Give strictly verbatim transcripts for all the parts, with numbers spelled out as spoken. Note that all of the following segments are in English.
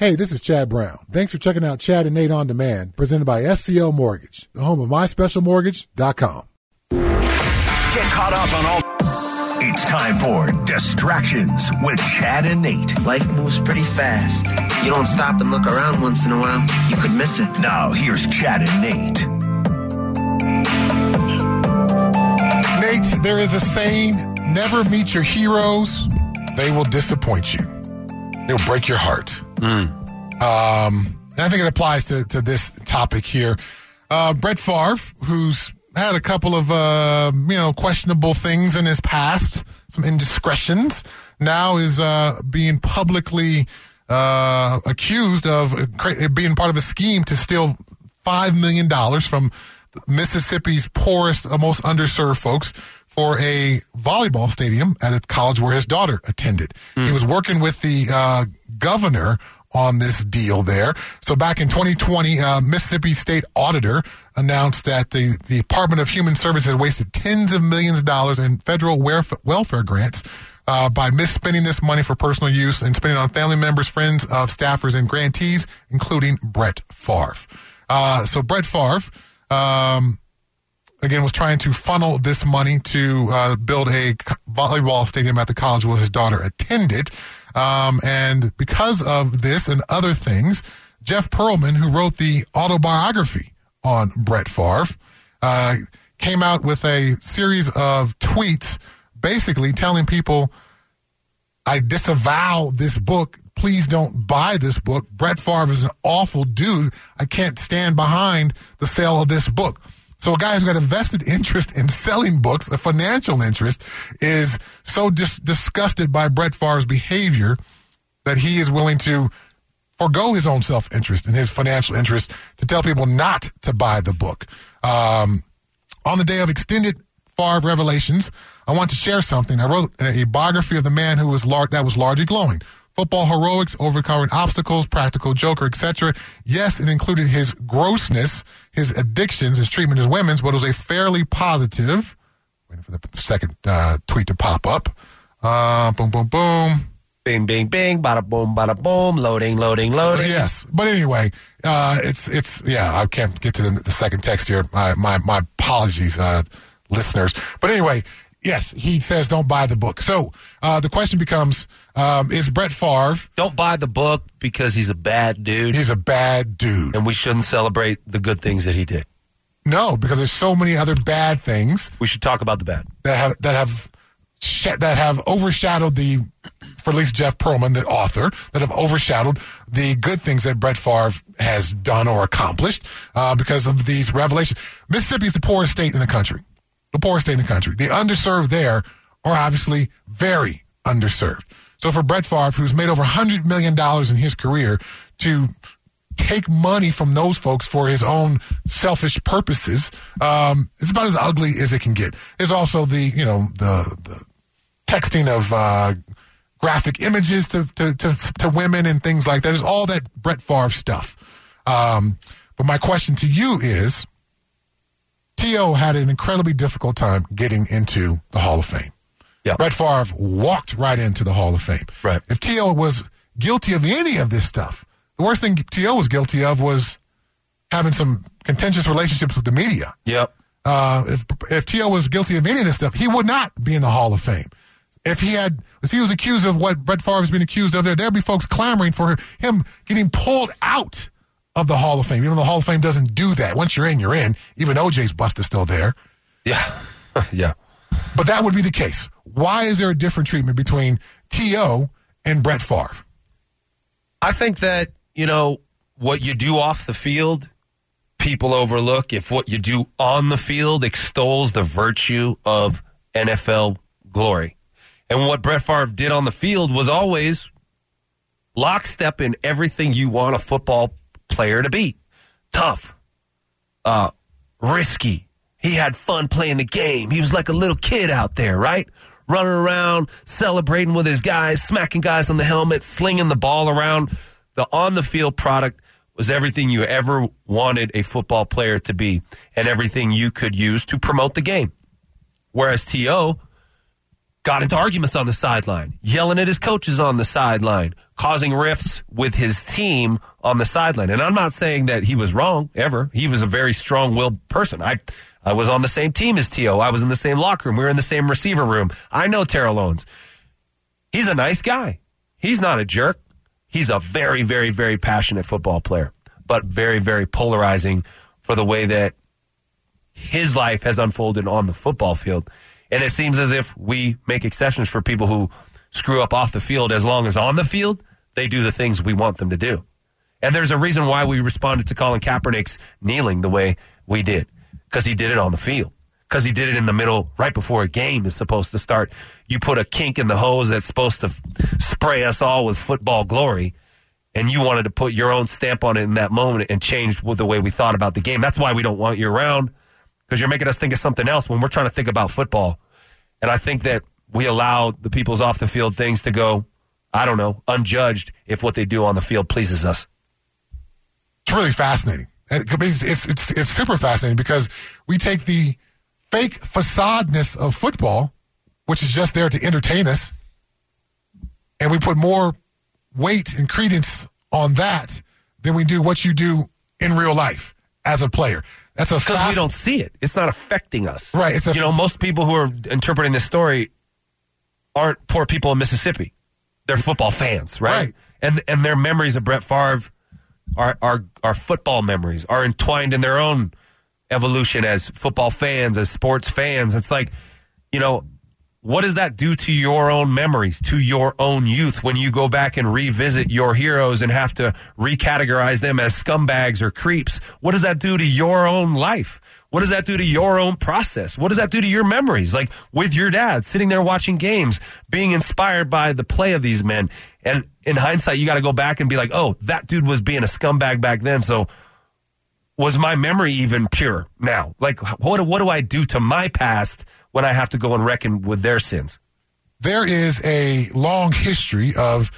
Hey, this is Chad Brown. Thanks for checking out Chad and Nate On Demand, presented by S C L Mortgage, the home of my special mortgage dot com. Get caught up on all... It's time for Distractions with Chad and Nate. Life moves pretty fast. If you don't stop and look around once in a while, you could miss it. Now, here's Chad and Nate. Nate, there is a saying, never meet your heroes. They will disappoint you. They'll break your heart. Mm. Um, and I think it applies to, to this topic here. Uh, Brett Favre, who's had a couple of uh, you know questionable things in his past, some indiscretions, now is uh, being publicly uh, accused of being part of a scheme to steal five million dollars from Mississippi's poorest, most underserved folks for a volleyball stadium at a college where his daughter attended. Mm. He was working with the uh, governor on this deal there. So back in twenty twenty, uh, Mississippi State Auditor announced that the, the Department of Human Services had wasted tens of millions of dollars in federal welfare, welfare grants uh, by misspending this money for personal use and spending it on family members, friends of staffers, and grantees, including Brett Favre. Uh, so Brett Favre... Um, again, was trying to funnel this money to uh, build a volleyball stadium at the college where his daughter attended. Um, and because of this and other things, Jeff Pearlman, who wrote the autobiography on Brett Favre, uh, came out with a series of tweets basically telling people, I disavow this book. Please don't buy this book. Brett Favre is an awful dude. I can't stand behind the sale of this book. So a guy who's got a vested interest in selling books, a financial interest, is so dis- disgusted by Brett Favre's behavior that he is willing to forego his own self-interest and his financial interest to tell people not to buy the book. Um, on the day of extended Favre revelations, I want to share something. I wrote a biography of the man who was lar- that was largely glowing. Football heroics, overcoming obstacles, practical joker, et cetera. Yes, it included his grossness, his addictions, his treatment of women's, but it was a fairly positive. Waiting for the second uh, tweet to pop up. Uh, boom, boom, boom. Bing, bing, bing. Bada boom, bada boom. Loading, loading, loading. Yes, but anyway, uh, it's it's yeah. I can't get to the, the second text here. My my, my apologies, uh, listeners. But anyway. Yes, he says don't buy the book. So uh, the question becomes, um, is Brett Favre... Don't buy the book because he's a bad dude. He's a bad dude. And we shouldn't celebrate the good things that he did. No, because there's so many other bad things. We should talk about the bad. That have that have, sh- that have overshadowed the, for at least Jeff Pearlman, the author, that have overshadowed the good things that Brett Favre has done or accomplished uh, because of these revelations. Mississippi is the poorest state in the country. The poorest state in the country. The underserved there are obviously very underserved. So for Brett Favre, who's made over one hundred million dollars in his career, to take money from those folks for his own selfish purposes, um, it's about as ugly as it can get. There's also the, you know, the, the texting of uh, graphic images to, to, to, to women and things like that. There's all that Brett Favre stuff. Um, but my question to you is, T O had an incredibly difficult time getting into the Hall of Fame. Yep. Brett Favre walked right into the Hall of Fame. Right. If T O was guilty of any of this stuff, the worst thing T O was guilty of was having some contentious relationships with the media. Yep. Uh, if if T O was guilty of any of this stuff, he would not be in the Hall of Fame. If he had, if he was accused of what Brett Favre has been accused of, there there'd be folks clamoring for him getting pulled out of the Hall of Fame, even though the Hall of Fame doesn't do that. Once you're in, you're in. Even O J's bust is still there. Yeah. yeah. But that would be the case. Why is there a different treatment between T O and Brett Favre? I think that, you know, what you do off the field, people overlook. If what you do on the field extols the virtue of N F L glory. And what Brett Favre did on the field was always lockstep in everything you want a football player. player to be. Tough. Uh, risky. He had fun playing the game. He was like a little kid out there, right? Running around, celebrating with his guys, smacking guys on the helmet, slinging the ball around. The on-the-field product was everything you ever wanted a football player to be and everything you could use to promote the game. Whereas T O got into arguments on the sideline, yelling at his coaches on the sideline, causing rifts with his team on the sideline. And I'm not saying that he was wrong ever. He was a very strong-willed person. I I was on the same team as T O. I was in the same locker room. We were in the same receiver room. I know Terrell Owens. He's a nice guy. He's not a jerk. He's a very, very, very passionate football player, but very, very polarizing for the way that his life has unfolded on the football field. And it seems as if we make exceptions for people who screw up off the field as long as on the field they do the things we want them to do. And there's a reason why we responded to Colin Kaepernick's kneeling the way we did, because he did it on the field, because he did it in the middle right before a game is supposed to start. You put a kink in the hose that's supposed to spray us all with football glory, and you wanted to put your own stamp on it in that moment and change the way we thought about the game. That's why we don't want you around, because you're making us think of something else when we're trying to think about football. And I think that we allow the people's off-the-field things to go, I don't know, unjudged if what they do on the field pleases us. It's really fascinating. It's, it's, it's, it's super fascinating because we take the fake facadeness of football, which is just there to entertain us, and we put more weight and credence on that than we do what you do in real life as a player. That's a because fast- we don't see it. It's not affecting us. Right. It's a, you know, most people who are interpreting this story aren't poor people in Mississippi. They're football fans, right? Right. And and their memories of Brett Favre are, are, are football memories, are entwined in their own evolution as football fans, as sports fans. It's like, you know, what does that do to your own memories, to your own youth, when you go back and revisit your heroes and have to recategorize them as scumbags or creeps? What does that do to your own life? What does that do to your own process? What does that do to your memories? Like with your dad, sitting there watching games, being inspired by the play of these men. And in hindsight, you got to go back and be like, oh, that dude was being a scumbag back then. So was my memory even pure now? Like, what, what do I do to my past when I have to go and reckon with their sins? There is a long history of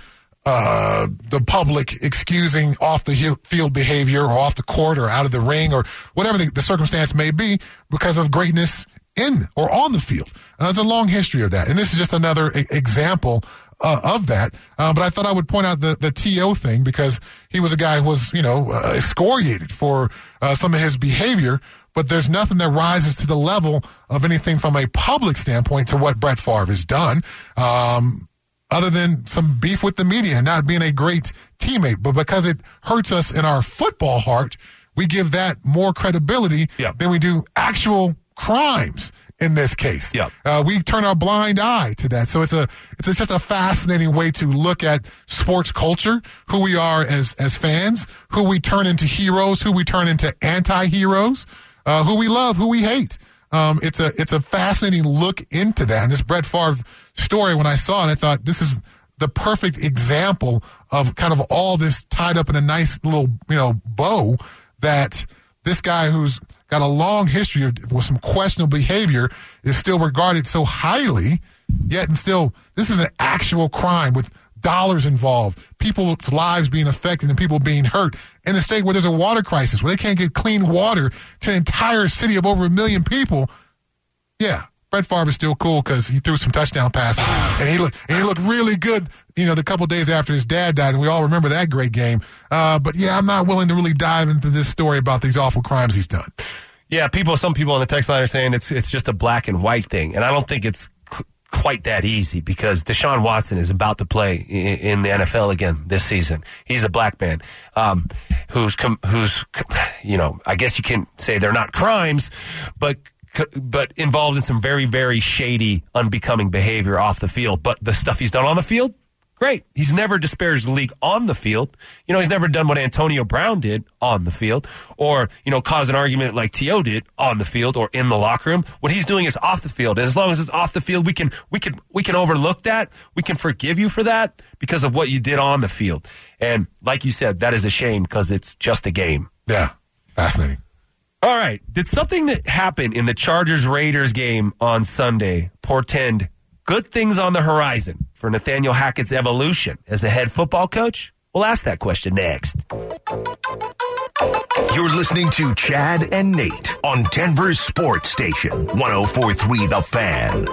uh, the public excusing off-the-field behavior or off the court or out of the ring or whatever the, the circumstance may be because of greatness in or on the field. Uh, there's a long history of that, and this is just another a- example uh, of that. Uh, but I thought I would point out the, the T O thing because he was a guy who was, you know, uh, excoriated for uh, some of his behavior, but there's nothing that rises to the level of anything from a public standpoint to what Brett Favre has done. Um other than some beef with the media and not being a great teammate. But because it hurts us in our football heart, we give that more credibility yep. than we do actual crimes in this case. Yep. Uh, we turn our blind eye to that. So it's a it's just a fascinating way to look at sports culture, who we are as, as fans, who we turn into heroes, who we turn into anti-heroes, uh, who we love, who we hate. Um, it's a it's a fascinating look into that. And this Brett Favre story, when I saw it, I thought this is the perfect example of kind of all this tied up in a nice little, you know, bow, that this guy who's got a long history of, with some questionable behavior is still regarded so highly, yet and still this is an actual crime with dollars involved, people's lives being affected and people being hurt in a state where there's a water crisis, where they can't get clean water to an entire city of over a million people. Yeah, Brett Favre is still cool because he threw some touchdown passes and he looked and he looked really good, you know, the couple days after his dad died, and we all remember that great game. Uh, but yeah, I'm not willing to really dive into this story about these awful crimes he's done. Yeah, people, some people on the text line are saying it's it's just a black and white thing, and I don't think it's quite that easy because Deshaun Watson is about to play in the N F L again this season. He's a black man um, who's, com- who's, you know, I guess you can say they're not crimes, but but involved in some very, very shady, unbecoming behavior off the field. But the stuff he's done on the field, great. He's never disparaged the league on the field. You know, he's never done what Antonio Brown did on the field or, you know, cause an argument like T O did on the field or in the locker room. What he's doing is off the field. And as long as it's off the field, we can we can, we can overlook that. We can forgive you for that because of what you did on the field. And like you said, that is a shame because it's just a game. Yeah, fascinating. All right. Did something that happened in the Chargers-Raiders game on Sunday portend good things on the horizon for Nathaniel Hackett's evolution as a head football coach? We'll ask that question next. You're listening to Chad and Nate on Denver's Sports Station, one oh four point three The Fan.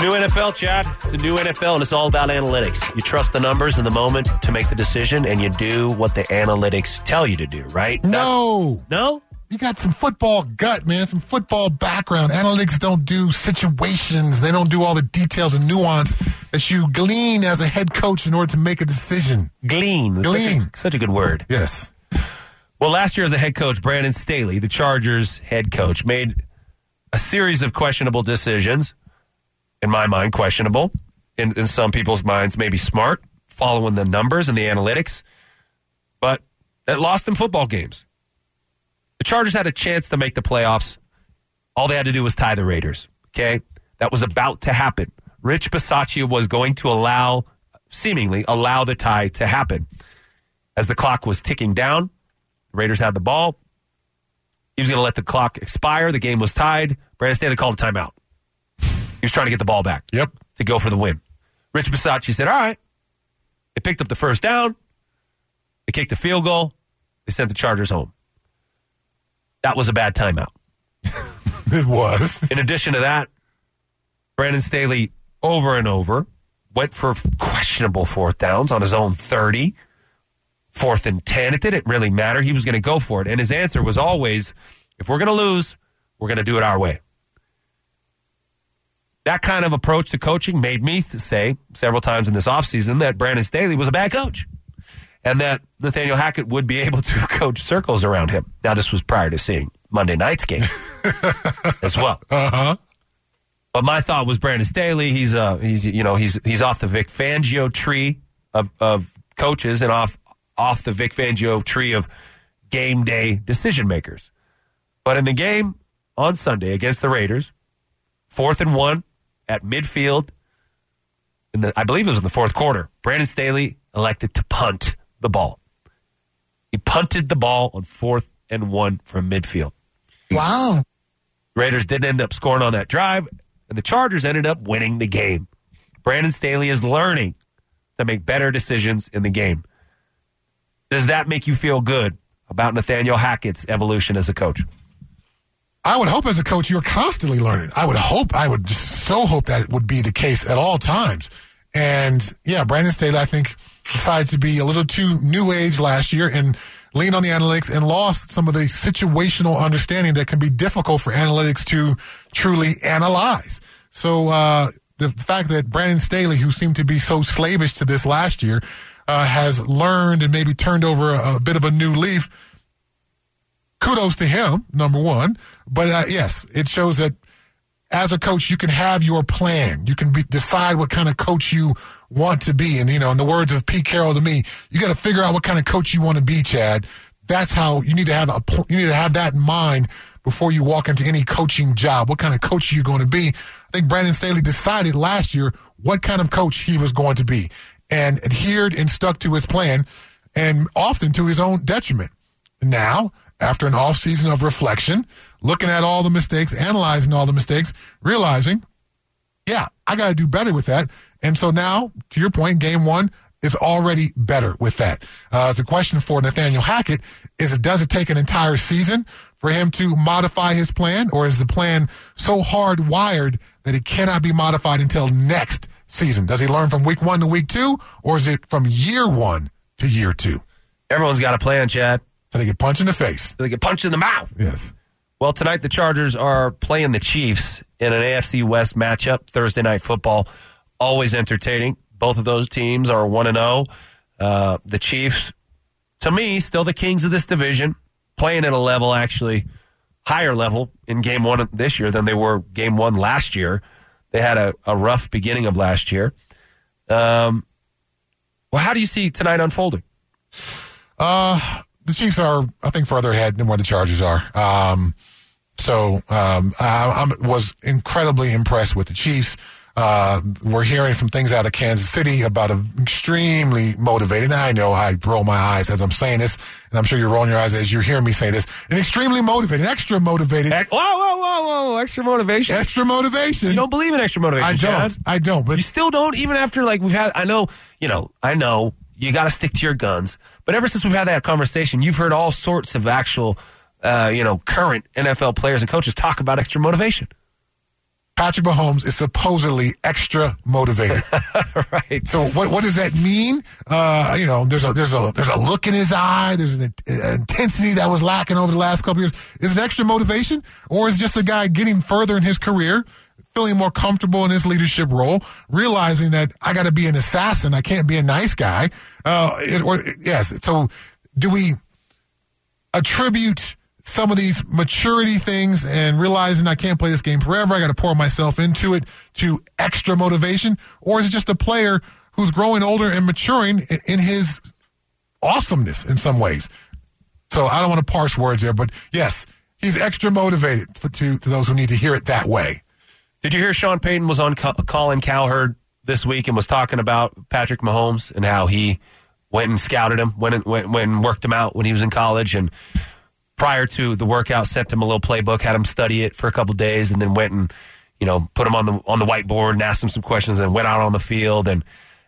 a new N F L, Chad. It's a new N F L, and it's all about analytics. You trust the numbers in the moment to make the decision, and you do what the analytics tell you to do, right? No. That's, no? You got some football gut, man, some football background. Analytics don't do situations. They don't do all the details and nuance that you glean as a head coach in order to make a decision. Glean. Glean. Such a, such a good word. Yes. Well, last year as a head coach, Brandon Staley, the Chargers head coach, made a series of questionable decisions. In my mind, questionable. In, in some people's minds, maybe smart, following the numbers and the analytics. But that lost them football games. The Chargers had a chance to make the playoffs. All they had to do was tie the Raiders. Okay? That was about to happen. Rich Bisaccia was going to allow, seemingly, allow the tie to happen. As the clock was ticking down, the Raiders had the ball. He was going to let the clock expire. The game was tied. Brandon Staley called a timeout. He was trying to get the ball back. Yep. To go for the win. Rich Bisaccia said, all right. They picked up the first down. They kicked the field goal. They sent the Chargers home. That was a bad timeout. It was. In addition to that, Brandon Staley, over and over, went for questionable fourth downs on his own thirty, fourth and ten. It didn't really matter. He was going to go for it. And his answer was always, if we're going to lose, we're going to do it our way. That kind of approach to coaching made me say several times in this offseason that Brandon Staley was a bad coach. And that Nathaniel Hackett would be able to coach circles around him. Now, this was prior to seeing Monday night's game as well. Uh-huh. But my thought was Brandon Staley. He's uh he's you know he's he's off the Vic Fangio tree of of coaches and off off the Vic Fangio tree of game day decision makers. But in the game on Sunday against the Raiders, fourth and one at midfield, in the I believe it was in the fourth quarter, Brandon Staley elected to punt the ball. He punted the ball on fourth and one from midfield. Wow. Raiders didn't end up scoring on that drive, and the Chargers ended up winning the game. Brandon Staley is learning to make better decisions in the game. Does that make you feel good about Nathaniel Hackett's evolution as a coach? I would hope as a coach you're constantly learning. I would hope, I would just so hope that it would be the case at all times. And, yeah, Brandon Staley, I think, decided to be a little too new age last year and leaned on the analytics and lost some of the situational understanding that can be difficult for analytics to truly analyze. So uh, the fact that Brandon Staley, who seemed to be so slavish to this last year, uh, has learned and maybe turned over a, a bit of a new leaf, kudos to him, number one. But, uh, yes, it shows that as a coach, you can have your plan. You can be, decide what kind of coach you want to be. And, you know, in the words of Pete Carroll to me, you got to figure out what kind of coach you want to be, Chad. That's how you need to have a, you need to have that in mind before you walk into any coaching job. What kind of coach are you going to be? I think Brandon Staley decided last year what kind of coach he was going to be and adhered and stuck to his plan and often to his own detriment. Now, after an offseason of reflection, looking at all the mistakes, analyzing all the mistakes, realizing, yeah, I got to do better with that. And so now, to your point, game one is already better with that. Uh, the question for Nathaniel Hackett is, does it take an entire season for him to modify his plan, or is the plan so hardwired that it cannot be modified until next season? Does he learn from week one to week two, or is it from year one to year two? Everyone's got a plan, Chad. So they get punched in the face. So they get punched in the mouth. Yes. Well, tonight the Chargers are playing the Chiefs in an A F C West matchup. Thursday Night Football, always entertaining. Both of those teams are one and oh. Uh, the Chiefs, to me, still the kings of this division, playing at a level, actually, higher level in game one this year than they were game one last year. They had a, a rough beginning of last year. Um, well, how do you see tonight unfolding? Uh, the Chiefs are, I think, further ahead than where the Chargers are. Um So um, I, I was incredibly impressed with the Chiefs. Uh, we're hearing some things out of Kansas City about an extremely motivated, and I know I roll my eyes as I'm saying this, and I'm sure you're rolling your eyes as you're hearing me say this, an extremely motivated, extra motivated. Whoa, whoa, whoa, whoa, extra motivation. Extra motivation. You don't believe in extra motivation, I don't. Chad. I don't. But you still don't, even after, like, we've had, I know, you know, I know, you got to stick to your guns. But ever since we've had that conversation, you've heard all sorts of actual Uh, you know, current N F L players and coaches talk about extra motivation. Patrick Mahomes is supposedly extra motivated. Right. So what what does that mean? Uh, you know, there's a there's a there's a look in his eye. There's an, an intensity that was lacking over the last couple of years. Is it extra motivation, or is it just a guy getting further in his career, feeling more comfortable in his leadership role, realizing that I got to be an assassin, I can't be a nice guy? Uh, it, or, yes. So do we attribute some of these maturity things and realizing I can't play this game forever, I got to pour myself into it, to extra motivation? Or is it just a player who's growing older and maturing in his awesomeness in some ways? So I don't want to parse words there, but yes, he's extra motivated for, to, to those who need to hear it that way. Did you hear Sean Payton was on Co- Colin Cowherd this week and was talking about Patrick Mahomes and how he went and scouted him, went and, went, went and worked him out when he was in college, and prior to the workout sent him a little playbook, had him study it for a couple of days, and then went and, you know, put him on the on the whiteboard and asked him some questions, and went out on the field, and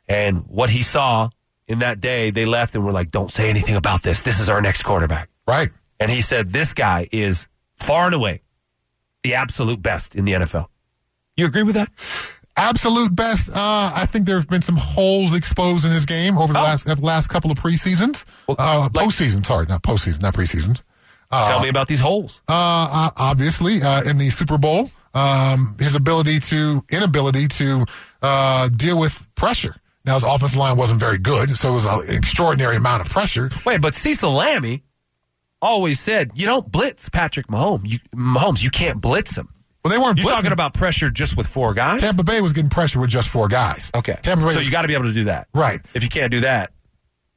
and what he saw in that day, they left and were like, don't say anything about this. This is our next quarterback. Right. And he said, this guy is far and away the absolute best in the N F L. You agree with that? Absolute best. Uh, I think there have been some holes exposed in his game over the oh. last last couple of preseasons. Well, uh, like, postseason, sorry, not postseason, not preseasons. Uh, tell me about these holes. Uh, obviously, uh, in the Super Bowl, um, his ability to inability to uh, deal with pressure. Now, his offensive line wasn't very good, so it was an extraordinary amount of pressure. Wait, but Cecil Lammy always said, you don't blitz Patrick Mahomes. You, Mahomes, you can't blitz him. Well, they weren't. You're blitzing. Talking about pressure just with four guys? Tampa Bay was getting pressure with just four guys. Okay. Tampa Bay so was, you got to be able to do that. Right. If you can't do that,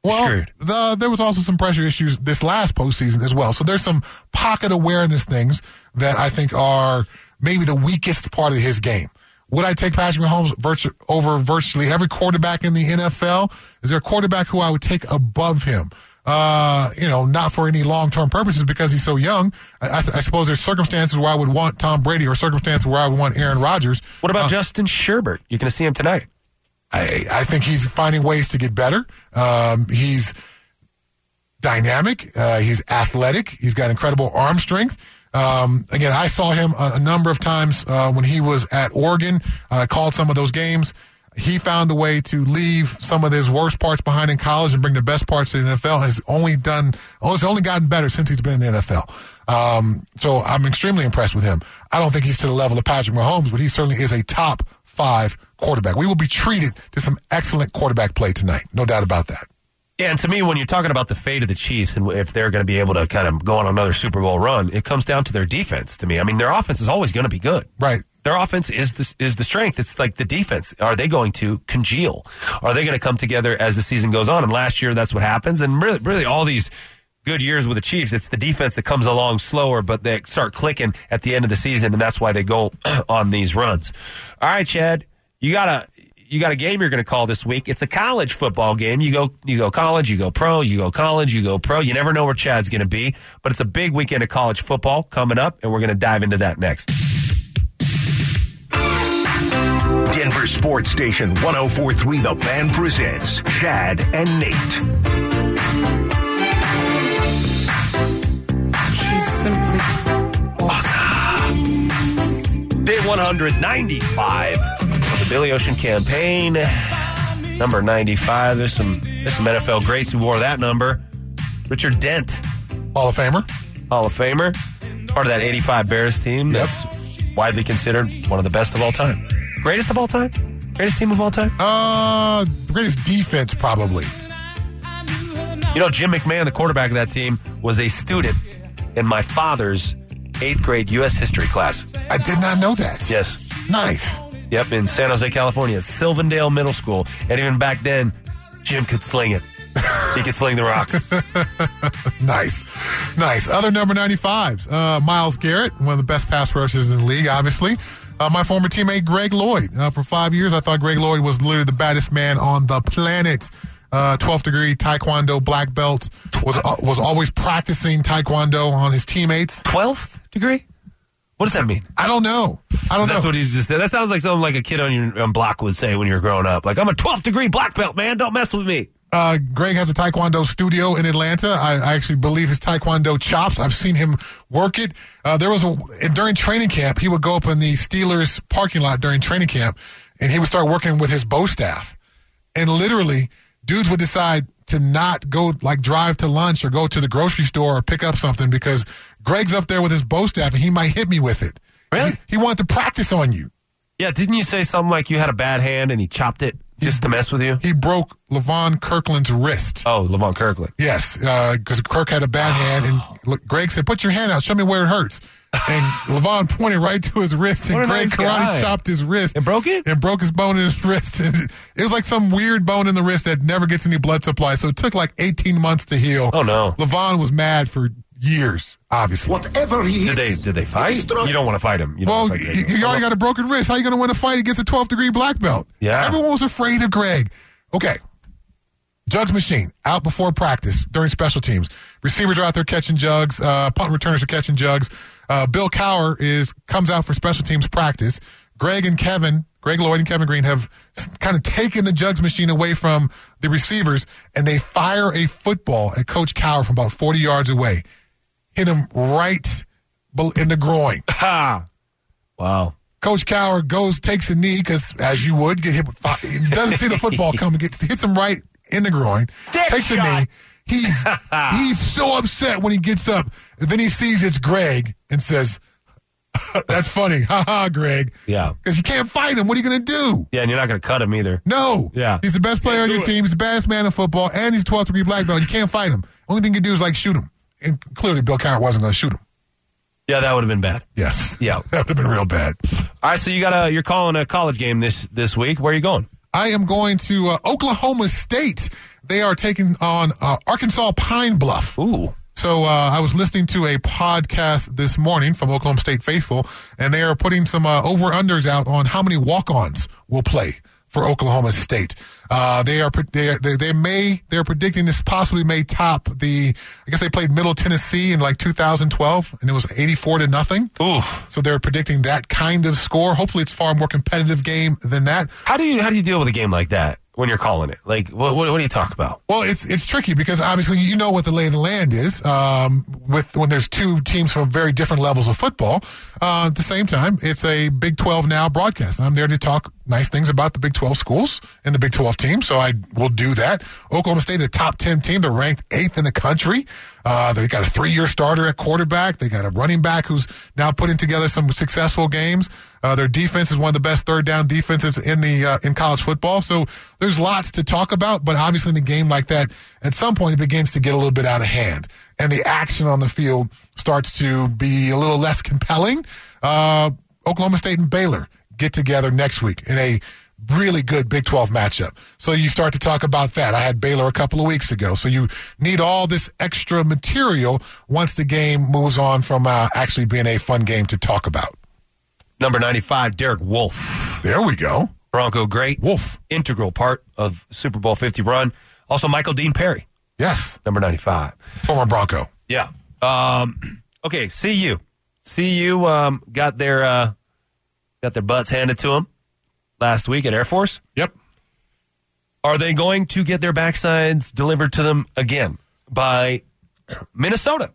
well, you're screwed. The, there was also some pressure issues this last postseason as well. So there's some pocket awareness things that I think are maybe the weakest part of his game. Would I take Patrick Mahomes virtu- over virtually every quarterback in the N F L? Is there a quarterback who I would take above him? Uh, you know, not for any long-term purposes because he's so young. I, I, I suppose there's circumstances where I would want Tom Brady or circumstances where I would want Aaron Rodgers. What about uh, Justin Sherbert? You're going to see him tonight. I, I think he's finding ways to get better. Um, he's dynamic. Uh, he's athletic. He's got incredible arm strength. Um, again, I saw him a, a number of times uh, when he was at Oregon. I uh, called some of those games. He found a way to leave some of his worst parts behind in college and bring the best parts to the N F L. Has only done, has only gotten better since he's been in the N F L. Um, so I'm extremely impressed with him. I don't think he's to the level of Patrick Mahomes, but he certainly is a top five quarterback. We will be treated to some excellent quarterback play tonight. No doubt about that. Yeah, and to me, when you're talking about the fate of the Chiefs and if they're going to be able to kind of go on another Super Bowl run, it comes down to their defense to me. I mean, their offense is always going to be good. Right. Their offense is the, is the strength. It's like the defense. Are they going to congeal? Are they going to come together as the season goes on? And last year, that's what happens. And really, really all these good years with the Chiefs, it's the defense that comes along slower, but they start clicking at the end of the season, and that's why they go on these runs. All right, Chad, you got to... You got a game you're going to call this week. It's a college football game. You go you go college, you go pro, you go college, you go pro. You never know where Chad's going to be, but it's a big weekend of college football coming up, and we're going to dive into that next. Denver Sports Station one oh four point three The Fan presents Chad and Nate. She's simply awesome. Day one ninety-five. Billy Ocean campaign, number ninety-five. There's some, there's some N F L greats who wore that number. Richard Dent. Hall of Famer. Hall of Famer. Part of that eighty-five Bears team that's yep. widely considered one of the best of all time. Greatest of all time? Greatest team of all time? Uh, greatest defense, probably. You know, Jim McMahon, the quarterback of that team, was a student in my father's eighth grade U S history class. I did not know that. Yes. Nice. Yep, in San Jose, California, Sylvandale Middle School. And even back then, Jim could sling it. He could sling the rock. Nice. Nice. Other number ninety-fives, uh, Myles Garrett, one of the best pass rushers in the league, obviously. Uh, my former teammate, Greg Lloyd. Uh, for five years, I thought Greg Lloyd was literally the baddest man on the planet. Uh, twelfth degree Taekwondo black belt. Was, uh, was always practicing Taekwondo on his teammates. twelfth degree? What does that mean? I don't know. I don't know. That's what he just said. That sounds like something like a kid on your on block would say when you were growing up. Like, I'm a twelfth degree black belt, man. Don't mess with me. Uh, Greg has a Taekwondo studio in Atlanta. I, I actually believe his Taekwondo chops. I've seen him work it. Uh, there was a, during training camp, he would go up in the Steelers parking lot during training camp, and he would start working with his bow staff. And literally, dudes would decide to not go, like, drive to lunch or go to the grocery store or pick up something because Greg's up there with his bow staff, and he might hit me with it. Really? He, he wanted to practice on you. Yeah, didn't you say something like you had a bad hand and he chopped it? Just to mess with you? He broke LaVon Kirkland's wrist. Oh, LaVon Kirkland. Yes, because uh, Kirk had a bad oh. hand. And look, Greg said, put your hand out. Show me where it hurts. And LaVon pointed right to his wrist. And Greg nice karate guy. chopped his wrist. And broke it? And broke his bone in his wrist. And it was like some weird bone in the wrist that never gets any blood supply. So it took like eighteen months to heal. Oh, no. LaVon was mad for years, obviously. Whatever he hits, did they did they fight? You don't want to fight him. You well, fight Greg. You, you already got a broken wrist. How are you going to win a fight against a twelfth degree black belt? Yeah. Everyone was afraid of Greg. Okay. Jugs machine, out before practice, during special teams. Receivers are out there catching jugs. Uh, punt returners are catching jugs. Uh, Bill Cowher is comes out for special teams practice. Greg and Kevin, Greg Lloyd and Kevin Green have kind of taken the jugs machine away from the receivers, and they fire a football at Coach Cowher from about forty yards away. Hit him right in the groin. Ha! Wow. Coach Cowher goes, takes a knee, because as you would, get hit with five, doesn't see the football coming, gets hits him right in the groin, Dick takes shot. a knee. He's he's so upset when he gets up. And then he sees it's Greg and says, that's funny. Ha ha, Greg. Yeah. Because you can't fight him. What are you going to do? Yeah, and you're not going to cut him either. No. Yeah. He's the best player on your it. team. He's the best man in football, and he's twelfth degree black belt. You can't fight him. Only thing you can do is, like, shoot him. And clearly Bill Cowher wasn't going to shoot him. Yeah, that would have been bad. Yes. Yeah. That would have been real bad. All right, so you got a, you're calling a college game this, this week. Where are you going? I am going to uh, Oklahoma State. They are taking on uh, Arkansas Pine Bluff. Ooh. So uh, I was listening to a podcast this morning from Oklahoma State Faithful, and they are putting some uh, over-unders out on how many walk-ons will play for Oklahoma State. Uh, they are they they may they're predicting this possibly may top the. I guess they played Middle Tennessee in like two thousand twelve, and it was eighty-four to nothing. Ooh! So they're predicting that kind of score. Hopefully, it's a far more competitive game than that. How do you how do you deal with a game like that when you're calling it? Like, what what, what do you talk about? Well, it's it's tricky because obviously you know what the lay of the land is. Um, with when there's two teams from very different levels of football. Uh, at the same time, it's a Big twelve Now broadcast. I'm there to talk nice things about the Big twelve schools and the Big twelve team, so I will do that. Oklahoma State, a top ten team. They're ranked eighth in the country. Uh, they got a three-year starter at quarterback. They got a running back who's now putting together some successful games. Uh, their defense is one of the best third-down defenses in the uh, in college football. So there's lots to talk about, but obviously in a game like that, at some point it begins to get a little bit out of hand, and the action on the field starts to be a little less compelling. Uh, Oklahoma State and Baylor get together next week in a really good Big twelve matchup. So you start to talk about that. I had Baylor a couple of weeks ago. So you need all this extra material once the game moves on from uh, actually being a fun game to talk about. Number ninety-five, Derek Wolfe. There we go. Bronco great. Wolf. Integral part of Super Bowl fifty run. Also Michael Dean Perry. Yes. Number ninety-five. Former Bronco. Yeah. Um, okay, C U. C U um, got their uh, got their butts handed to them last week at Air Force. Yep. Are they going to get their backsides delivered to them again by Minnesota?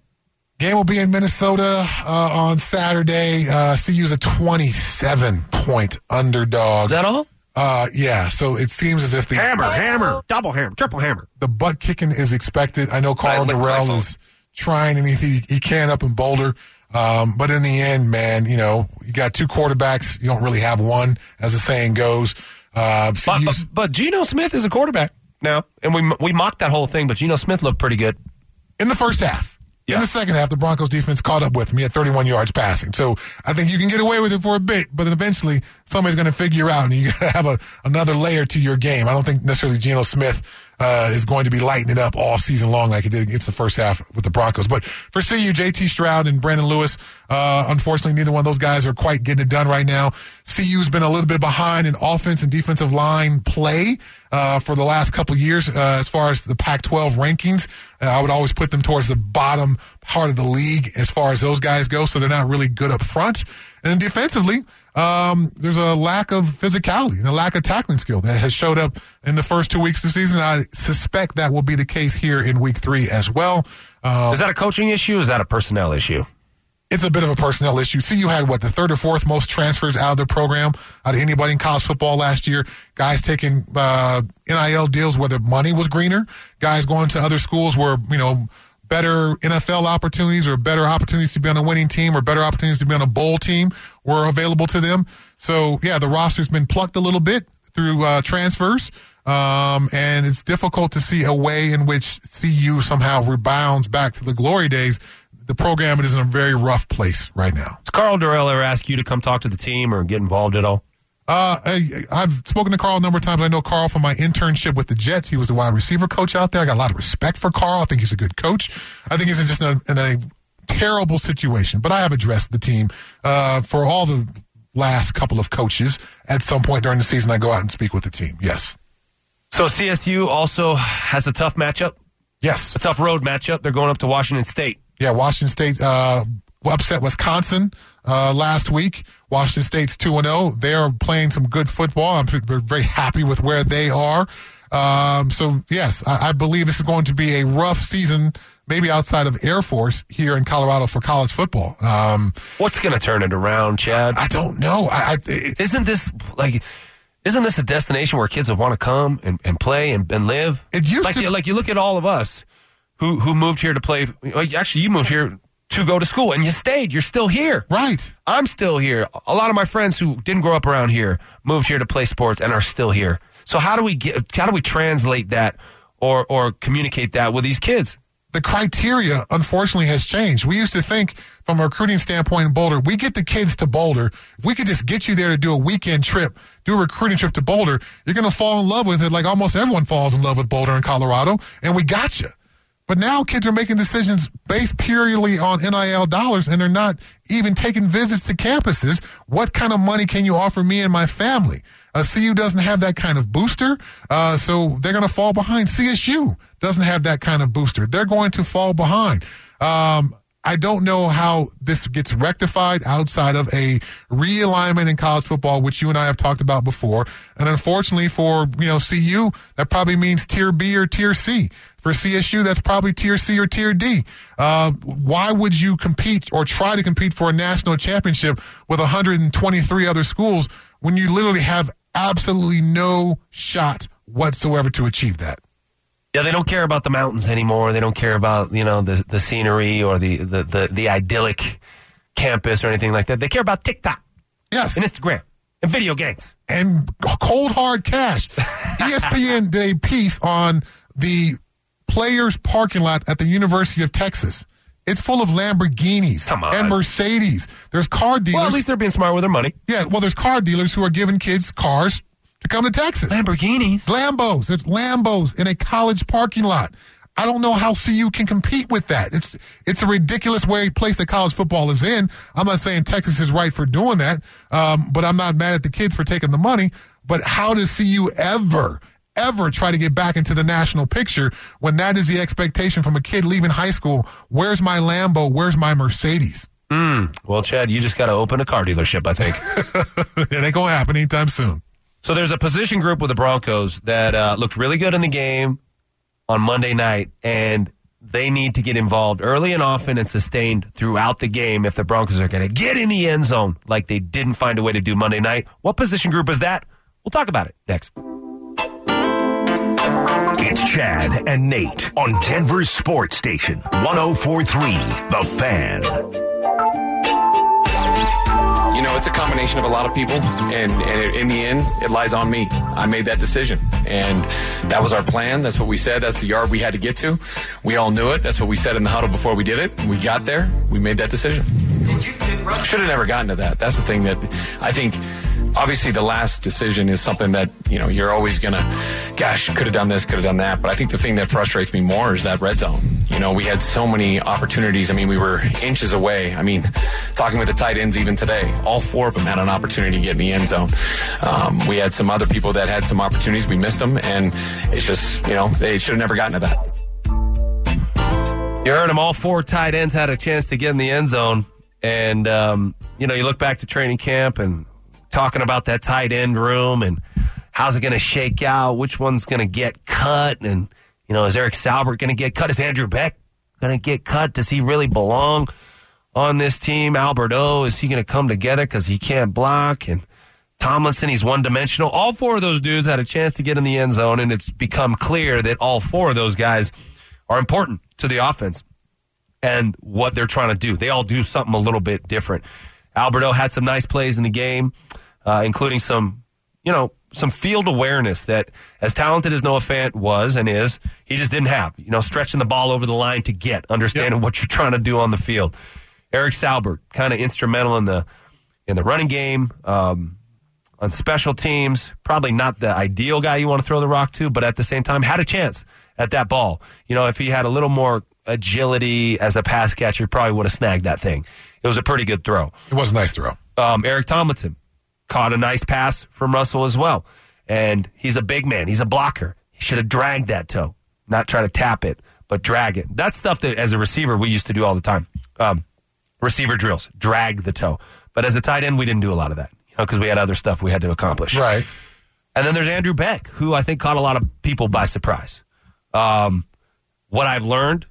Game will be in Minnesota uh, on Saturday. Uh, C U's a twenty-seven point underdog. Is that all? Uh, yeah, so it seems as if the... Hammer, oh. hammer, double hammer, triple hammer. The butt kicking is expected. I know Carl Durrell is trying anything he can up in Boulder. Um, but in the end, man, you know, you got two quarterbacks. You don't really have one, as the saying goes. Uh, so but, but, but Geno Smith is a quarterback now. And we we mocked that whole thing, but Geno Smith looked pretty good. In the first half. Yeah. In the second half, the Broncos defense caught up with me at thirty-one yards passing. So I think you can get away with it for a bit, but then eventually somebody's going to figure out, and you're going to have a, another layer to your game. I don't think necessarily Geno Smith uh, is going to be lighting it up all season long like he did against the first half with the Broncos. But for C U, J T Stroud and Brandon Lewis, uh, unfortunately neither one of those guys are quite getting it done right now. C U's been a little bit behind in offense and defensive line play uh, for the last couple years uh, as far as the Pac twelve rankings. I would always put them towards the bottom part of the league as far as those guys go, so they're not really good up front. And defensively, um, there's a lack of physicality and a lack of tackling skill that has showed up in the first two weeks of the season. I suspect that will be the case here in week three as well. Um, is that a coaching issue? Is that a personnel issue? It's a bit of a personnel issue. C U had, what, the third or fourth most transfers out of their program, out of anybody in college football last year. Guys taking uh, N I L deals where the money was greener. Guys going to other schools where, you know, better N F L opportunities or better opportunities to be on a winning team or better opportunities to be on a bowl team were available to them. So, yeah, the roster's been plucked a little bit through uh, transfers. Um, and it's difficult to see a way in which C U somehow rebounds back to the glory days. The program is in a very rough place right now. Does Carl Durrell ever ask you to come talk to the team or get involved at all? Uh, I, I've spoken to Carl a number of times. I know Carl from my internship with the Jets. He was the wide receiver coach out there. I got a lot of respect for Carl. I think he's a good coach. I think he's in just a, in a terrible situation. But I have addressed the team uh, for all the last couple of coaches. At some point during the season, I go out and speak with the team. Yes. So C S U also has a tough matchup? Yes. A tough road matchup. They're going up to Washington State. Yeah, Washington State uh, upset Wisconsin uh, last week. Washington State's two and oh. They are playing some good football. I'm very happy with where they are. Um, so, yes, I, I believe this is going to be a rough season, maybe outside of Air Force here in Colorado for college football. Um, What's going to turn it around, Chad? I don't know. I, I, it, isn't this like... Isn't this a destination where kids would want to come and, and play and, and live? It used like, to, like you look at all of us. Who who moved here to play? Actually, you moved here to go to school, and you stayed. You're still here. Right. I'm still here. A lot of my friends who didn't grow up around here moved here to play sports and are still here. So how do we get? How do we translate that or or communicate that with these kids? The criteria, unfortunately, has changed. We used to think, from a recruiting standpoint in Boulder, we get the kids to Boulder. If we could just get you there to do a weekend trip, do a recruiting trip to Boulder, you're going to fall in love with it like almost everyone falls in love with Boulder in Colorado, and we got you. But now kids are making decisions based purely on N I L dollars, and they're not even taking visits to campuses. What kind of money can you offer me and my family? Uh, C U doesn't have that kind of booster, uh, so they're going to fall behind. C S U doesn't have that kind of booster. They're going to fall behind. Um, I don't know how this gets rectified outside of a realignment in college football, which you and I have talked about before. And unfortunately for, you know, C U, that probably means tier B or tier C. For C S U, that's probably tier C or tier D. Uh, why would you compete or try to compete for a national championship with one hundred twenty-three other schools when you literally have absolutely no shot whatsoever to achieve that? Yeah, they don't care about the mountains anymore. They don't care about, you know, the the scenery or the, the, the, the idyllic campus or anything like that. They care about TikTok. Yes. And Instagram. And video games. And cold, hard cash. E S P N did a piece on the players' parking lot at the University of Texas. It's full of Lamborghinis and Mercedes. There's car dealers. Well, at least they're being smart with their money. Yeah, well, there's car dealers who are giving kids cars to come to Texas. Lamborghinis. Lambos. There's Lambos in a college parking lot. I don't know how C U can compete with that. It's it's a ridiculous way place that college football is in. I'm not saying Texas is right for doing that, um, but I'm not mad at the kids for taking the money. But how does C U ever, ever try to get back into the national picture when that is the expectation from a kid leaving high school? Where's my Lambo? Where's my Mercedes? Mm. Well, Chad, you just got to open a car dealership, I think. It ain't going to happen anytime soon. So there's a position group with the Broncos that uh, looked really good in the game on Monday night, and they need to get involved early and often and sustained throughout the game if the Broncos are going to get in the end zone like they didn't find a way to do Monday night. What position group is that? We'll talk about it next. It's Chad and Nate on Denver's Sports Station, one oh four point three, The Fan. You know, it's a combination of a lot of people, and, and in the end, it lies on me. I made that decision, and that was our plan. That's what we said. That's the yard we had to get to. We all knew it. That's what we said in the huddle before we did it. We got there. We made that decision. Should have never gotten to that. That's the thing that I think, obviously, the last decision is something that, you know, you're always going to, gosh, could have done this, could have done that. But I think the thing that frustrates me more is that red zone. You know, we had so many opportunities. I mean, we were inches away. I mean, talking with the tight ends even today, all four of them had an opportunity to get in the end zone. Um, we had some other people that had some opportunities. We missed them. And it's just, you know, they should have never gotten to that. You heard them. All four tight ends had a chance to get in the end zone. And, um, you know, you look back to training camp and talking about that tight end room and how's it going to shake out, which one's going to get cut, and, you know, is Eric Saubert going to get cut? Is Andrew Beck going to get cut? Does he really belong on this team? Albert O, is he going to come together because he can't block? And Tomlinson, he's one-dimensional. All four of those dudes had a chance to get in the end zone, and it's become clear that all four of those guys are important to the offense and what they're trying to do. They all do something a little bit different. Albert O had some nice plays in the game, uh, including some, you know, some field awareness that, as talented as Noah Fant was and is, he just didn't have. You know, stretching the ball over the line to get, understanding yep. what you're trying to do on the field. Eric Saubert, kind of instrumental in the in the running game, um, on special teams. Probably not the ideal guy you want to throw the rock to, but at the same time, had a chance at that ball. You know, if he had a little more agility as a pass catcher, he probably would have snagged that thing. It was a pretty good throw. It was a nice throw. Um, Eric Tomlinson caught a nice pass from Russell as well. And he's a big man. He's a blocker. He should have dragged that toe. Not try to tap it, but drag it. That's stuff that, as a receiver, we used to do all the time. Um, receiver drills. Drag the toe. But as a tight end, we didn't do a lot of that, you know, because we had other stuff we had to accomplish. Right. And then there's Andrew Beck, who I think caught a lot of people by surprise. Um, what I've learned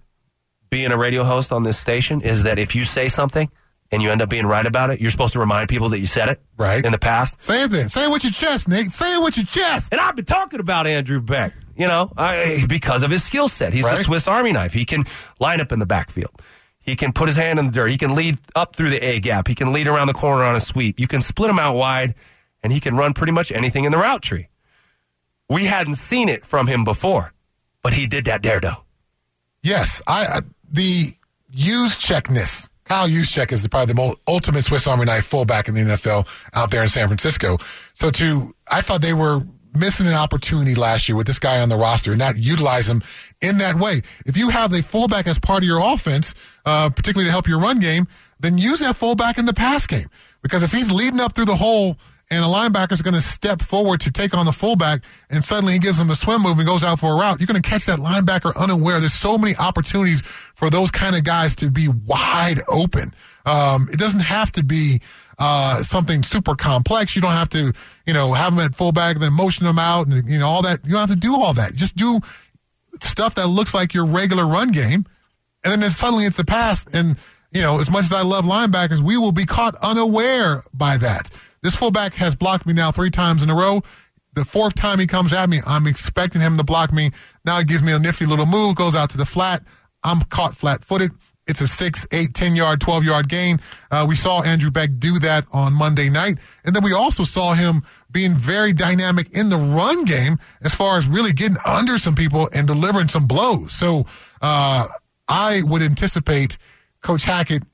being a radio host on this station is that if you say something and you end up being right about it, you're supposed to remind people that you said it right in the past. Say it then. Say it with your chest, Nick. Say it with your chest. And I've been talking about Andrew Beck, you know, I, because of his skill set. He's right. the Swiss Army knife. He can line up in the backfield. He can put his hand in the dirt. He can lead up through the A-gap. He can lead around the corner on a sweep. You can split him out wide, and he can run pretty much anything in the route tree. We hadn't seen it from him before, but he did that dare, though. Yes. I, I the Juszczykness. Kyle Juszczyk is the, probably the most ultimate Swiss Army knife fullback in the N F L out there in San Francisco. So, to I thought they were missing an opportunity last year with this guy on the roster and not utilize him in that way. If you have a fullback as part of your offense, uh, particularly to help your run game, then use that fullback in the pass game. Because if he's leading up through the hole and a linebacker is going to step forward to take on the fullback, and suddenly he gives him a swim move and goes out for a route, you're going to catch that linebacker unaware. There's so many opportunities for those kind of guys to be wide open. Um, it doesn't have to be uh, something super complex. You don't have to, you know, have them at fullback and then motion them out and, you know, all that. You don't have to do all that. Just do stuff that looks like your regular run game, and then suddenly it's a pass. And, you know, as much as I love linebackers, we will be caught unaware by that. This fullback has blocked me now three times in a row. The fourth time he comes at me, I'm expecting him to block me. Now he gives me a nifty little move, goes out to the flat. I'm caught flat-footed. It's a six, eight, ten-yard, twelve-yard gain. Uh, we saw Andrew Beck do that on Monday night. And then we also saw him being very dynamic in the run game as far as really getting under some people and delivering some blows. So uh, I would anticipate Coach Hackett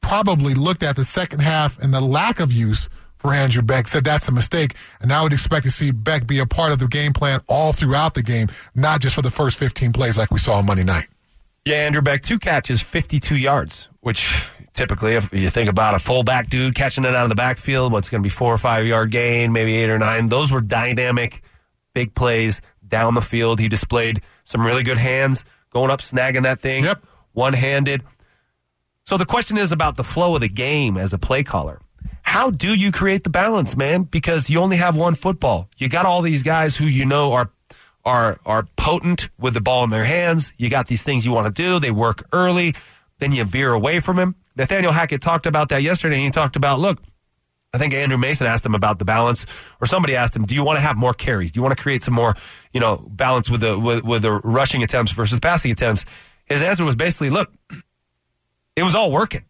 probably looked at the second half and the lack of use for Andrew Beck, said that's a mistake, and I would expect to see Beck be a part of the game plan all throughout the game, not just for the first fifteen plays like we saw on Monday night. Yeah, Andrew Beck, two catches, fifty-two yards, which typically, if you think about a fullback dude catching it out of the backfield, what's going to be four or five-yard gain, maybe eight or nine. Those were dynamic, big plays down the field. He displayed some really good hands, going up, snagging that thing, yep. one-handed. So the question is about the flow of the game as a play caller. How do you create the balance, man? Because you only have one football. You got all these guys who you know are are are potent with the ball in their hands. You got these things you want to do. They work early. Then you veer away from him. Nathaniel Hackett talked about that yesterday. He talked about, look, I think Andrew Mason asked him about the balance, or somebody asked him, do you want to have more carries? Do you want to create some more, you know, balance with the with, with the rushing attempts versus passing attempts? His answer was basically, look, it was all working.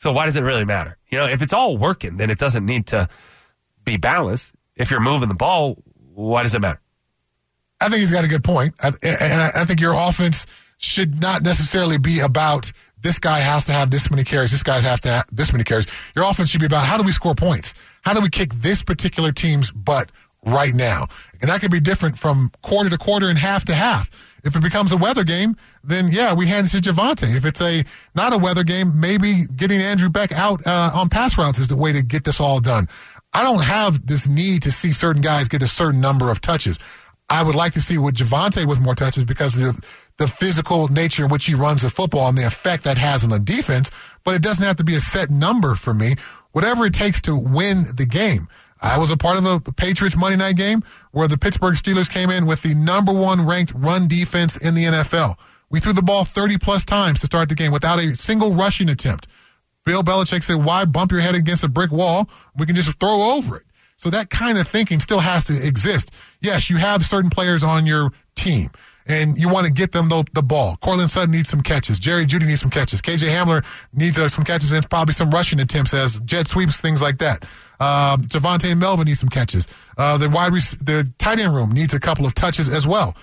So why does it really matter? You know, if it's all working, then it doesn't need to be balanced. If you're moving the ball, why does it matter? I think he's got a good point. I, and I think your offense should not necessarily be about this guy has to have this many carries, this guy has to have this many carries. Your offense should be about how do we score points? How do we kick this particular team's butt right now? And that could be different from quarter to quarter and half to half. If it becomes a weather game, then, yeah, we hand it to Javante. If it's a not a weather game, maybe getting Andrew Beck out uh, on pass routes is the way to get this all done. I don't have this need to see certain guys get a certain number of touches. I would like to see with Javante with more touches because of the, the physical nature in which he runs the football and the effect that has on the defense, but it doesn't have to be a set number for me. whatever it takes to win the game. I was a part of the Patriots Monday night game where the Pittsburgh Steelers came in with the number one ranked run defense in the N F L. We threw the ball thirty-plus times to start the game without a single rushing attempt. Bill Belichick said, why bump your head against a brick wall? We can just throw over it. So that kind of thinking still has to exist. Yes, you have certain players on your team, and you want to get them the, the ball. Cortland Sutton needs some catches. Jerry Jeudy needs some catches. K J Hamler needs uh, some catches and probably some rushing attempts as jet sweeps, things like that. Um, Javante and Melvin need some catches. Uh, the wide res- the tight end room needs a couple of touches as well.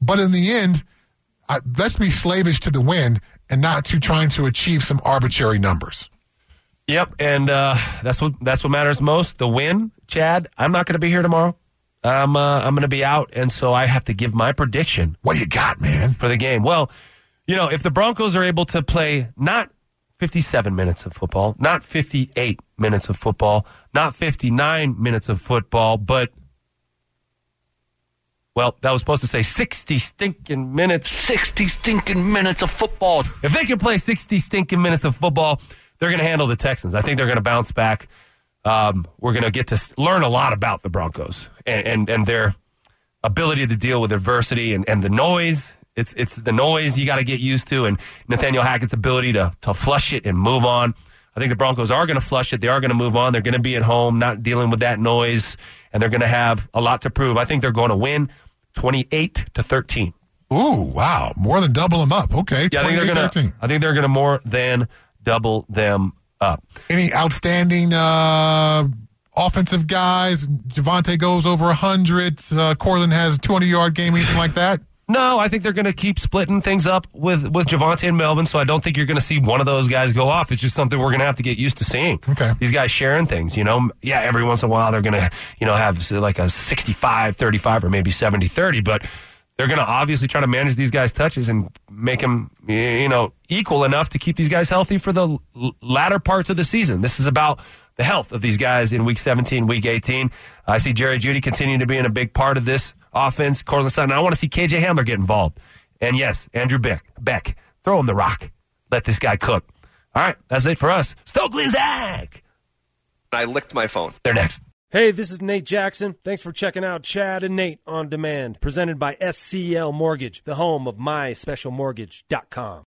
But in the end, I, let's be slavish to the wind and not to trying to achieve some arbitrary numbers. Yep, and uh, that's what that's what matters most. The win, Chad. I'm not going to be here tomorrow. I'm uh, I'm going to be out, and so I have to give my prediction. What do you got, man, for the game? Well, you know, if the Broncos are able to play not fifty-seven minutes of football, not fifty-eight minutes of football, not fifty-nine minutes of football, but well, that was supposed to say sixty stinking minutes. sixty stinking minutes of football. If they can play sixty stinking minutes of football, they're going to handle the Texans. I think they're going to bounce back. Um, we're going to get to learn a lot about the Broncos and, and, and their ability to deal with adversity and, and the noise. It's it's the noise you got to get used to, and Nathaniel Hackett's ability to, to flush it and move on. I think the Broncos are going to flush it. They are going to move on. They're going to be at home, not dealing with that noise, and they're going to have a lot to prove. I think they're going to win twenty-eight to thirteen. Ooh, wow. More than double them up. Okay, yeah, I think they're going to I think they're going to more than double them up. Any outstanding uh, offensive guys? Javante goes over one hundred. Uh, Cortland has a two hundred-yard game, anything like that? No, I think they're going to keep splitting things up with, with Javante and Melvin, so I don't think you're going to see one of those guys go off. It's just something we're going to have to get used to seeing. Okay. These guys sharing things, you know. Yeah, every once in a while they're going to, you know, have like a sixty-five thirty-five or maybe seventy thirty, but they're going to obviously try to manage these guys' touches and make them, you know, equal enough to keep these guys healthy for the latter parts of the season. This is about the health of these guys in week seventeen, week eighteen. I see Jerry Jeudy continuing to be in a big part of this offense. Cortland Sutton, I want to see K J Hamler get involved. And yes, Andrew Beck, Beck, throw him the rock. Let this guy cook. All right, that's it for us. Stokely Zach. I licked my phone. They're next. Hey, this is Nate Jackson. Thanks for checking out Chad and Nate on Demand, presented by S C L Mortgage, the home of my special mortgage dot com.